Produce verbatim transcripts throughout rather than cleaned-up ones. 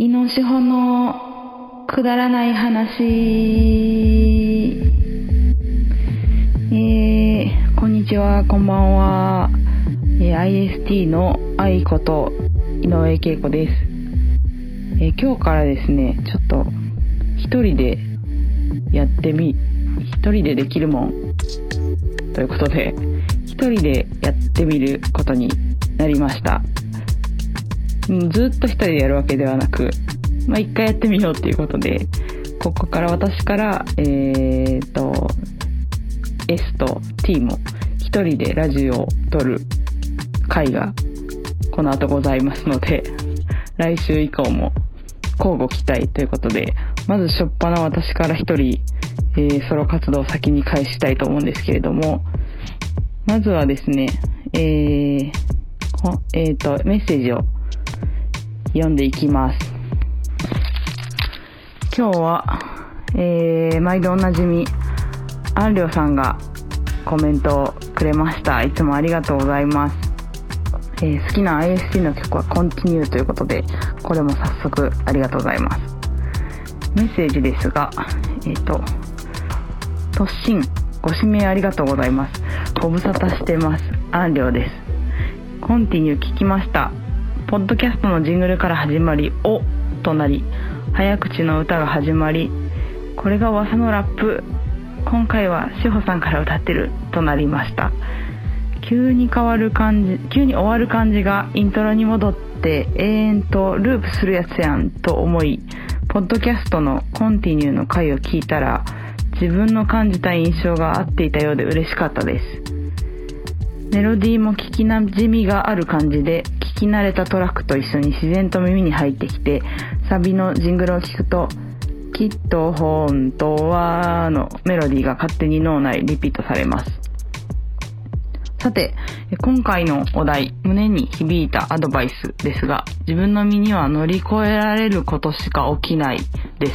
イノシホのくだらない話、えー、こんにちは、こんばんは、えー、アイエスティー の愛子と井上恵子です、えー、今日からですね、ちょっと一人でやってみ一人でできるもんということで一人でやってみることになりました。ずっと一人でやるわけではなく、まあ一回やってみようということで、ここから私からえーと S と T も一人でラジオを撮る回がこの後ございますので、来週以降も交互期待ということで、まずしょっぱな私から一人、えー、ソロ活動を先に開始したいと思うんですけれども、まずはですね、えーえー、とメッセージを読んでいきます。今日は、えー、毎度おなじみあんりょうさんがコメントをくれました。いつもありがとうございます。えー、好きな アイエスティー の曲はコンティニューということで、これも早速ありがとうございます。メッセージですが、えっ、ー、と突進ご指名ありがとうございます。ご無沙汰してます。あんりょうです。コンティニュー聞きました。ポッドキャストのジングルから始まり、おとなり早口の歌が始まり、これが噂のラップ、今回は志保さんから歌ってるとなりました。急に変わる感じ、急に終わる感じがイントロに戻って永遠とループするやつやんと思い、ポッドキャストのコンティニューの回を聞いたら自分の感じた印象が合っていたようで嬉しかったです。メロディーも聞きなじみがある感じで、聞き慣れたトラックと一緒に自然と耳に入ってきて、サビのジングルを聞くときっと本当はのメロディーが勝手に脳内リピートされます。さて、今回のお題、胸に響いたアドバイスですが、自分の身には乗り越えられることしか起きないです。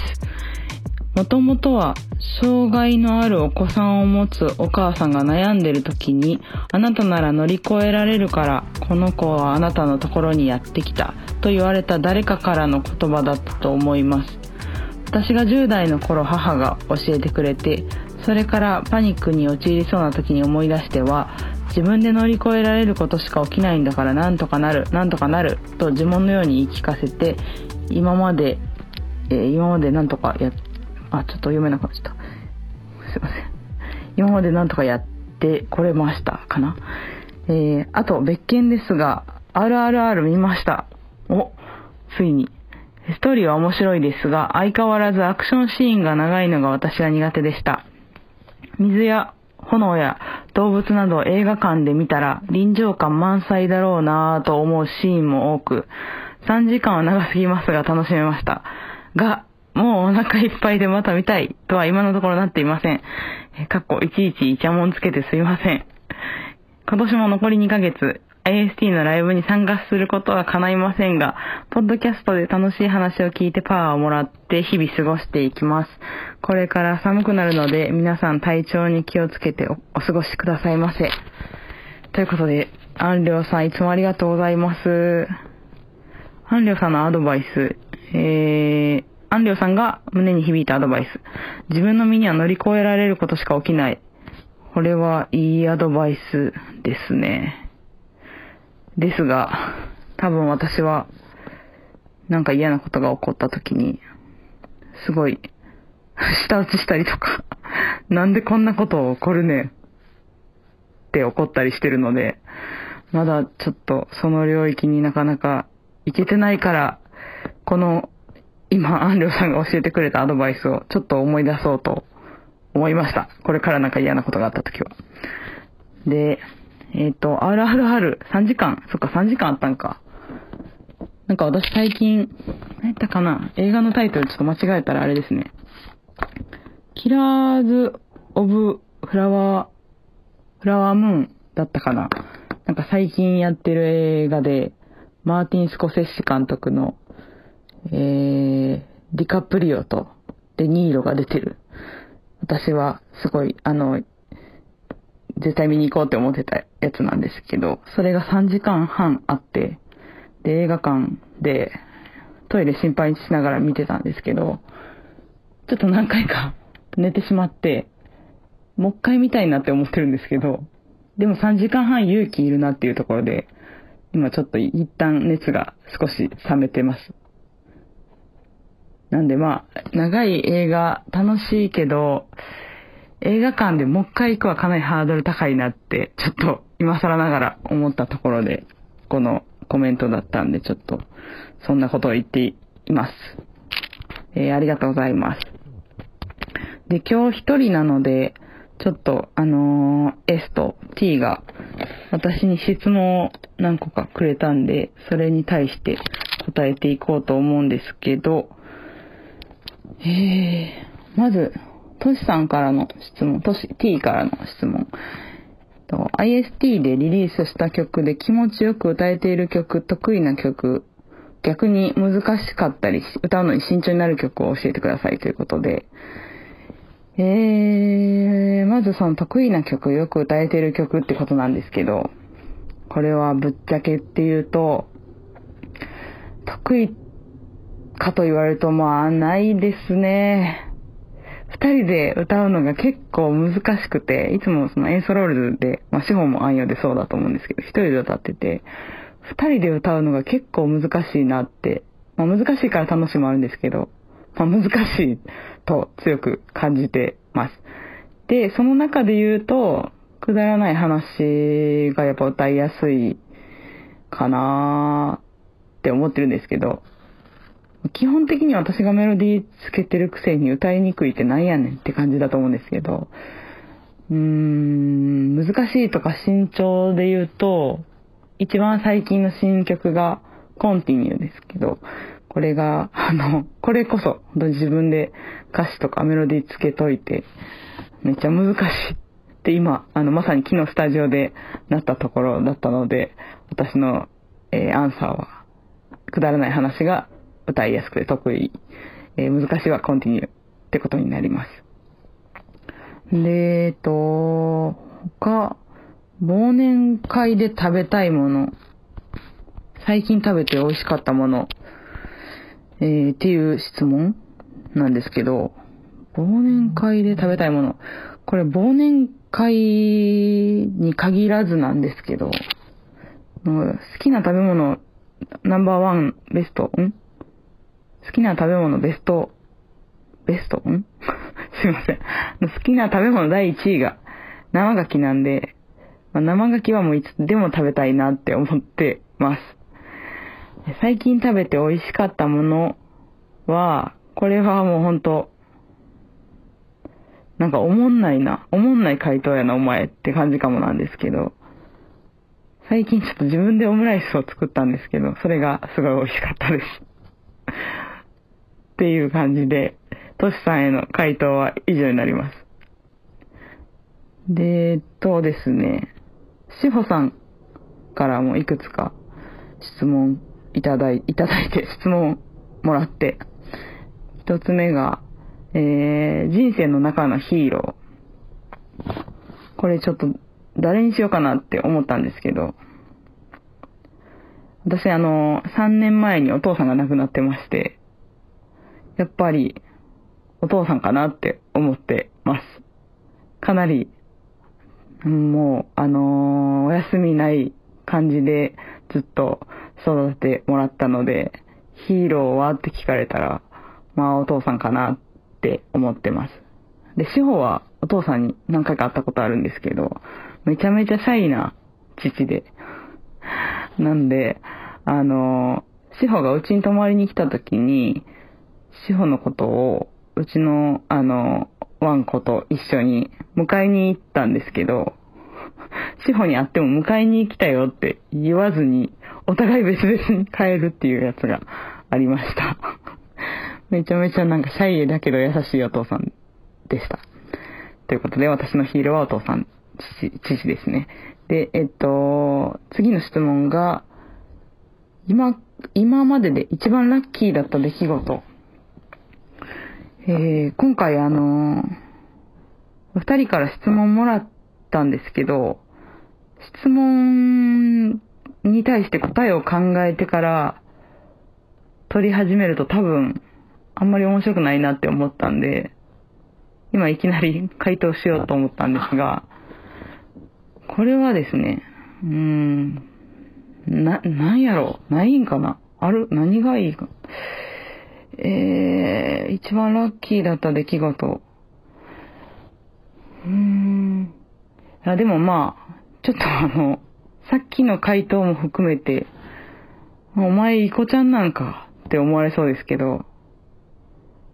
もともとは障害のあるお子さんを持つお母さんが悩んでる時に、あなたなら乗り越えられるからこの子はあなたのところにやってきたと言われた誰かからの言葉だったと思います。私がじゅう代の頃、母が教えてくれて、それからパニックに陥りそうな時に思い出しては、自分で乗り越えられることしか起きないんだからなんとかなる、なんとかなると呪文のように言い聞かせて、今まで、えー、今までなんとかやってあ、ちょっと読めなかった。すいません。今までなんとかやってこれましたかな。えー、あと別件ですが、アールアールアール 見ました。お、ついに。ストーリーは面白いですが、相変わらずアクションシーンが長いのが私は苦手でした。水や炎や動物などを映画館で見たら臨場感満載だろうなぁと思うシーンも多く、さんじかんは長すぎますが楽しめました。が、もうお腹いっぱいでまた見たいとは今のところなっていません。えー、かっこいちいちイチャモンつけてすいません。今年も残りにかげつ、アイエスティー のライブに参加することは叶いませんが、ポッドキャストで楽しい話を聞いてパワーをもらって日々過ごしていきます。これから寒くなるので皆さん体調に気をつけて お, お過ごしくださいませ。ということで、あんりょうさんいつもありがとうございます。あんりょうさんのアドバイス、えー、アンリョウさんが胸に響いたアドバイス。自分の身には乗り越えられることしか起きない。これはいいアドバイスですね。ですが、多分私はなんか嫌なことが起こった時に、すごい舌打ちしたりとか、なんでこんなこと起こるねんって怒ったりしてるので、まだちょっとその領域になかなか行けてないから、この今、アンリョウさんが教えてくれたアドバイスをちょっと思い出そうと思いました。これからなんか嫌なことがあったときは。で、えっ、ー、と、アールアールアール、さんじかん、そっかさんじかんあったんか。なんか私最近、何やったかな、映画のタイトルちょっと間違えたらあれですね。キラーズ・オブ・フラワー、フラワームーンだったかな。なんか最近やってる映画で、マーティン・スコセッシ監督のえー、ディカプリオとデニーロが出てる。私はすごい、あの、絶対見に行こうって思ってたやつなんですけど、それがさんじかんはんあって、で、映画館でトイレ心配しながら見てたんですけど、ちょっと何回か寝てしまって、もう一回見たいなって思ってるんですけど、でもさんじかんはん勇気いるなっていうところで、今ちょっと一旦熱が少し冷めてます。なんでまあ、長い映画楽しいけど、映画館でもう一回行くはかなりハードル高いなって、ちょっと今更ながら思ったところで、このコメントだったんで、ちょっとそんなことを言っています。えー、ありがとうございます。で、今日一人なので、ちょっとあのー、S と T が私に質問を何個かくれたんで、それに対して答えていこうと思うんですけど、えー、まず、トシさんからの質問、トシ T からの質問。アイエスティー でリリースした曲で気持ちよく歌えている曲、得意な曲、逆に難しかったり、歌うのに慎重になる曲を教えてくださいということで。えー、まずその得意な曲、よく歌えている曲ってことなんですけど、これはぶっちゃけって言うと、得意かと言われるとまあないですね。二人で歌うのが結構難しくて、いつもそのエンソロールで、まあ、司法も暗用でそうだと思うんですけど、一人で歌ってて、二人で歌うのが結構難しいなって、まあ、難しいから楽しいもあるんですけど、まあ、難しいと強く感じてます。で、その中で言うと、くだらない話がやっぱ歌いやすいかなって思ってるんですけど、基本的に私がメロディーつけてるくせに歌いにくいってなんやねんって感じだと思うんですけど、うーん、難しいとか慎重で言うと、一番最近の新曲がコンティニューですけど、これが、あの、これこそ本当に自分で歌詞とかメロディーつけといて、めっちゃ難しいって今、あの、まさに昨日スタジオでなったところだったので、私の、えー、アンサーは、くだらない話が、歌いやすくて得意、えー、難しいはコンティニューってことになります。で、えっと、他、忘年会で食べたいもの、最近食べて美味しかったもの、えー、っていう質問なんですけど、忘年会で食べたいもの、これ忘年会に限らずなんですけど、好きな食べ物、ナンバーワンベスト、ん好きな食べ物ベスト、ベストんすいません。好きな食べ物だいいちいが生牡蠣なんで、まあ、生牡蠣はもういつでも食べたいなって思ってます。最近食べて美味しかったものは、これはもうほんと、なんかおもんないな、おもんない回答やなお前って感じかもなんですけど、最近ちょっと自分でオムライスを作ったんですけど、それがすごい美味しかったです。っていう感じで、トシさんへの回答は以上になります。で、えっとですね、しほさんからもいくつか質問いただい、いただいて、質問もらって、一つ目が、えー、人生の中のヒーロー。これちょっと誰にしようかなって思ったんですけど、私あの、さんねんまえにお父さんが亡くなってまして、やっぱりお父さんかなって思ってます。かなり、もう、あのー、お休みない感じでずっと育ててもらったので、ヒーローはって聞かれたら、まあお父さんかなって思ってます。で、志保はお父さんに何回か会ったことあるんですけど、めちゃめちゃシャイな父で、なんで、あのー、志保がうちに泊まりに来た時に、志保のことをうちのあのワンコと一緒に迎えに行ったんですけど、志保に会っても迎えに来たよって言わずにお互い別々に帰るっていうやつがありました。めちゃめちゃなんかシャイだけど優しいお父さんでした。ということで私のヒーローはお父さん、父、父ですね。で、えっと次の質問が今今までで一番ラッキーだった出来事。えー、今回あのー、お二人から質問もらったんですけど、質問に対して答えを考えてから撮り始めると多分あんまり面白くないなって思ったんで、今いきなり回答しようと思ったんですが、これはですね、うーん、な、なんやろう、ないんかな、ある、何がいいか、えー、一番ラッキーだった出来事、うーん、あ、でもまあちょっとあのさっきの回答も含めて、お前イコちゃんなんかって思われそうですけど、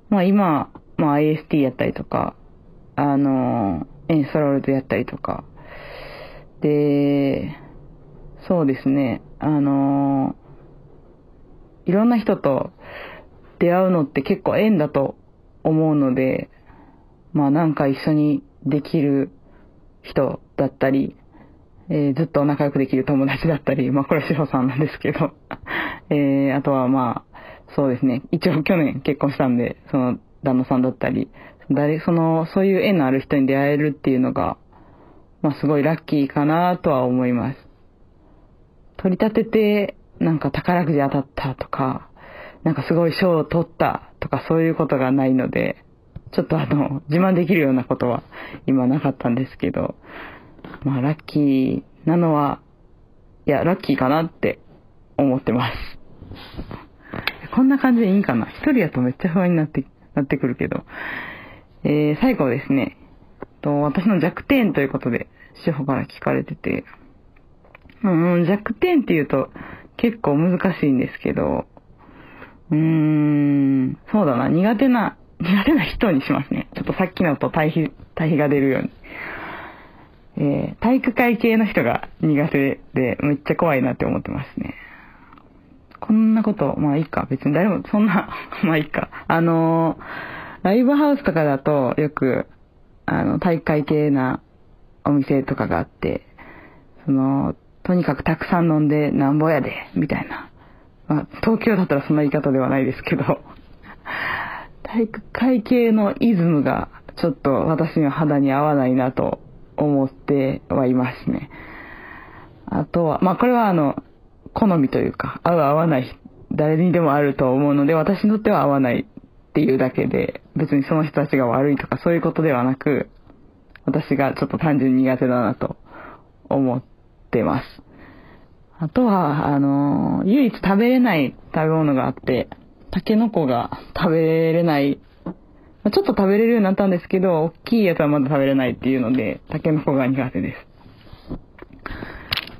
まあ今、まあ アイエスティー やったりとか、あのエンストラルドやったりとかで、そうですね、あのいろんな人と出会うのって結構縁だと思うので、まあなんか一緒にできる人だったり、えー、ずっと仲良くできる友達だったり、まあこれはシロさんなんですけど、えー、あとはまあそうですね、一応去年結婚したんで、その旦那さんだったり、誰そのそういう縁のある人に出会えるっていうのが、まあすごいラッキーかなとは思います。取り立ててなんか宝くじ当たったとか、なんかすごい賞を取ったとかそういうことがないので、ちょっとあの自慢できるようなことは今なかったんですけど、まあラッキーなのは、いやラッキーかなって思ってます。こんな感じでいいんかな。一人やとめっちゃ不安になってなってくるけど、えー、最後ですね。と私の弱点ということで志保から聞かれてて、うん、弱点っていうと結構難しいんですけど、うーん、そうだな、苦手な苦手な人にしますね。ちょっとさっきのと対比対比が出るように。えー、体育会系の人が苦手でめっちゃ怖いなって思ってますね。こんなことまあいいか、別に誰もそんなまあいいか、あのー、ライブハウスとかだとよくあの体育会系なお店とかがあって、そのとにかくたくさん飲んでなんぼやでみたいな、まあ、東京だったらそんな言い方ではないですけど体育会系のイズムがちょっと私の肌に合わないなと思ってはいますね。あとはまあこれはあの好みというか、合う合わない誰にでもあると思うので、私にとっては合わないっていうだけで、別にその人たちが悪いとかそういうことではなく、私がちょっと単純に苦手だなと思ってます。あとはあの唯一食べれない食べ物があって、タケノコが食べれない、ちょっと食べれるようになったんですけど、大きいやつはまだ食べれないっていうので、タケノコが苦手です。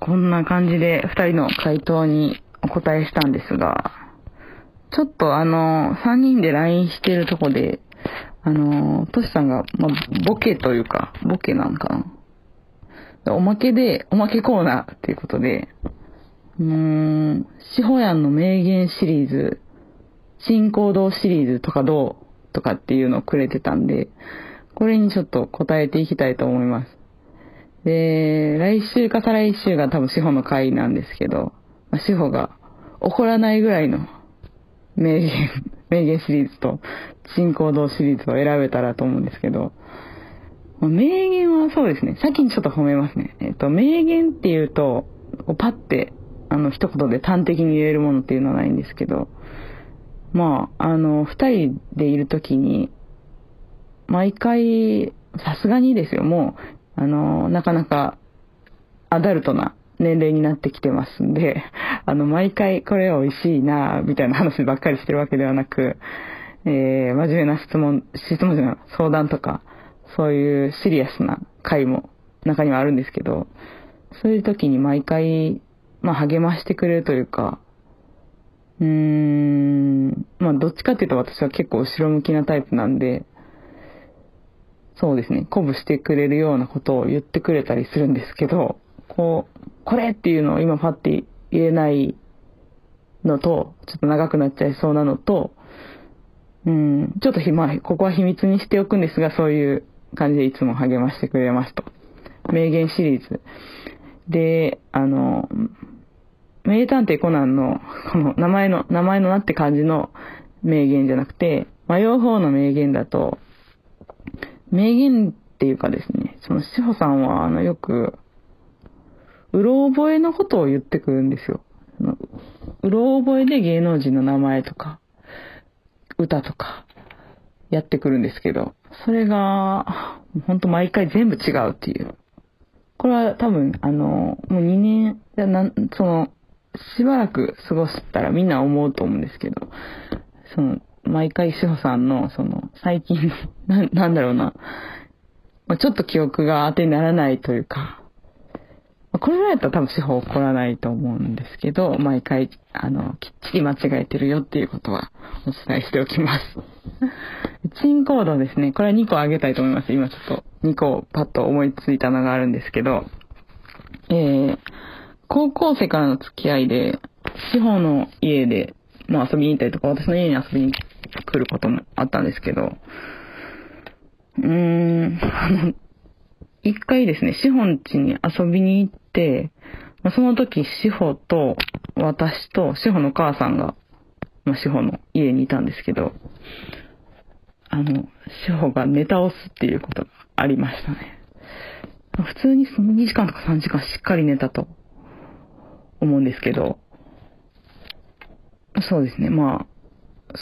こんな感じでふたりの回答にお答えしたんですが、ちょっとあの、さんにんで ライン してるとこで、あの、トシさんが、ま、ボケというか、ボケなんかな。おまけで、おまけコーナーっていうことで、うーん、シホヤンの名言シリーズ、新行動シリーズとかどうとかっていうのをくれてたんで、これにちょっと答えていきたいと思います。で、来週か再来週が多分志保の回なんですけど、まあ、志保が怒らないぐらいの名言名言シリーズと新行動シリーズを選べたらと思うんですけど、名言はそうですね、先にちょっと褒めますね。えっと名言っていうとパッてあの一言で端的に言えるものっていうのはないんですけど、まあ、あの、二人でいるときに、毎回、さすがにですよ、もう、あの、なかなか、アダルトな年齢になってきてますんで、あの、毎回、これ美味しいな、みたいな話ばっかりしてるわけではなく、えー、真面目な質問、質問じゃない、相談とか、そういうシリアスな回も、中にはあるんですけど、そういうときに毎回、まあ、励ましてくれるというか、うーん、まあどっちかっていうと私は結構後ろ向きなタイプなんで、そうですね、鼓舞してくれるようなことを言ってくれたりするんですけど、こう、これっていうのを今パッて言えないのと、ちょっと長くなっちゃいそうなのと、うん、ちょっとまあここは秘密にしておくんですが、そういう感じでいつも励ましてくれますと。名言シリーズ。で、あの、名探偵コナンの、この名前の、名前のなって感じの名言じゃなくて、迷う方の名言だと、名言っていうかですね、その志保さんは、あの、よく、うろ覚えのことを言ってくるんですよ。うろ覚えで芸能人の名前とか歌とかやってくるんですけど、それが本当毎回全部違うっていう。これは多分あのもうにねんじゃなそのしばらく過ごしたらみんな思うと思うんですけど、その毎回志保さんのその最近な、なんだろうな、まあ、ちょっと記憶が当てにならないというか、まあ、これぐらいだったら多分志保怒らないと思うんですけど、毎回あのきっちり間違えてるよっていうことはお伝えしておきます。珍行動ですね。これはにこあげたいと思います。今ちょっとにこパッと思いついたのがあるんですけど、えー、高校生からの付き合いで志保の家で、まあ、遊びに行ったりとか、私の家に遊びに来ることもあったんですけど、うーん、あの、一回ですね、志保ん家に遊びに行って、まあ、その時志保と私と志保の母さんが、まあ、志保の家にいたんですけど、あの、志保が寝倒すっていうことがありましたね。普通ににじかんとかさんじかんしっかり寝たと思うんですけど、そうですね、まあ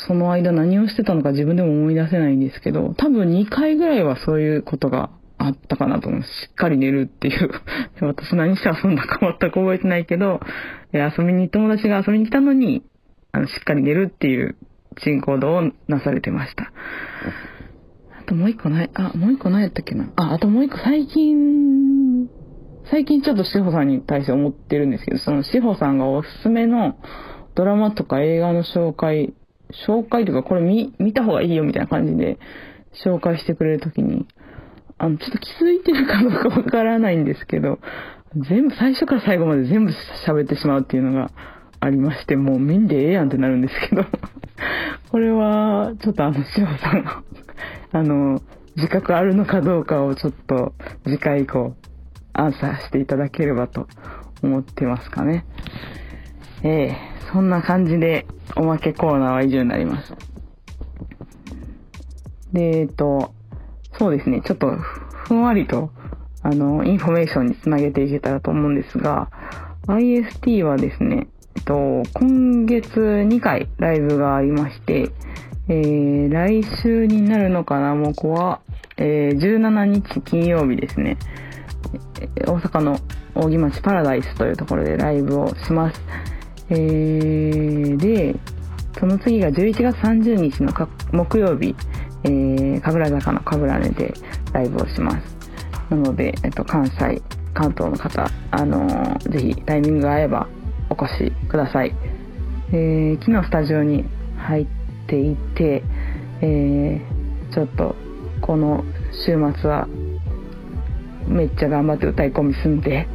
その間何をしてたのか自分でも思い出せないんですけど、多分にかいぐらいはそういうことがあったかなと思う。しっかり寝るっていう私何して遊んだか全く覚えてないけど、遊びに友達が遊びに来たのにあのしっかり寝るっていう珍行動をなされてました。あともう一個ない、あもう一個ないやったっけなああともう一個最近最近ちょっと志保さんに対して思ってるんですけど、その志保さんがおすすめのドラマとか映画の紹介、紹介とかこれ 見, 見た方がいいよみたいな感じで紹介してくれるときに、あの、ちょっと気づいてるかどうかわからないんですけど、全部、最初から最後まで全部喋ってしまうっていうのがありまして、もう見んでええやんってなるんですけど、これはちょっとあの、志保さんの、あの、自覚あるのかどうかをちょっと次回以降、アンサーしていただければと思ってますかね。ええ。そんな感じでおまけコーナーは以上になります。で、えっと、そうですね、ちょっとふんわりとあのインフォメーションにつなげていけたらと思うんですが、アイエスティー はですね、えっと、今月にかいライブがありまして、えー、来週になるのかな、もうこは、えー、じゅうしちにち金曜日ですね、大阪の扇町パラダイスというところでライブをします。えー、で、その次がじゅういちがつさんじゅうにちの木曜日、えー、神楽坂の神楽根でライブをします。なので、えっと、関西、関東の方、あのー、ぜひタイミングが合えばお越しください。えー、昨日スタジオに入っていて、えー、ちょっとこの週末はめっちゃ頑張って歌い込みすんで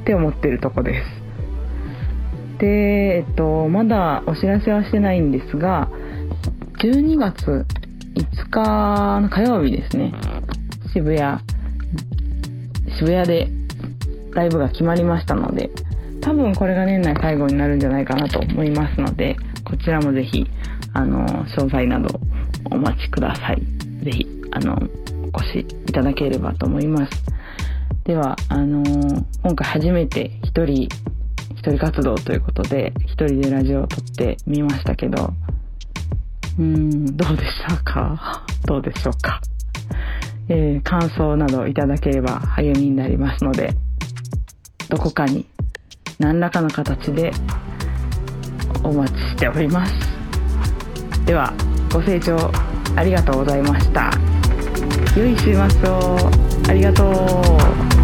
って思ってるとこです。で、えっと、まだお知らせはしてないんですが、じゅうにがついつかの火曜日ですね、渋谷渋谷でライブが決まりましたので、多分これが年内最後になるんじゃないかなと思いますので、こちらもぜひあの詳細などお待ちください。ぜひあのお越しいただければと思います。ではあの今回初めて一人一人活動ということで一人でラジオを撮ってみましたけど、うーん、どうでしたかどうでしょうか、えー、感想などいただければ励みになりますので、どこかに何らかの形でお待ちしております。ではご清聴ありがとうございました。良い週末を。ありがとう。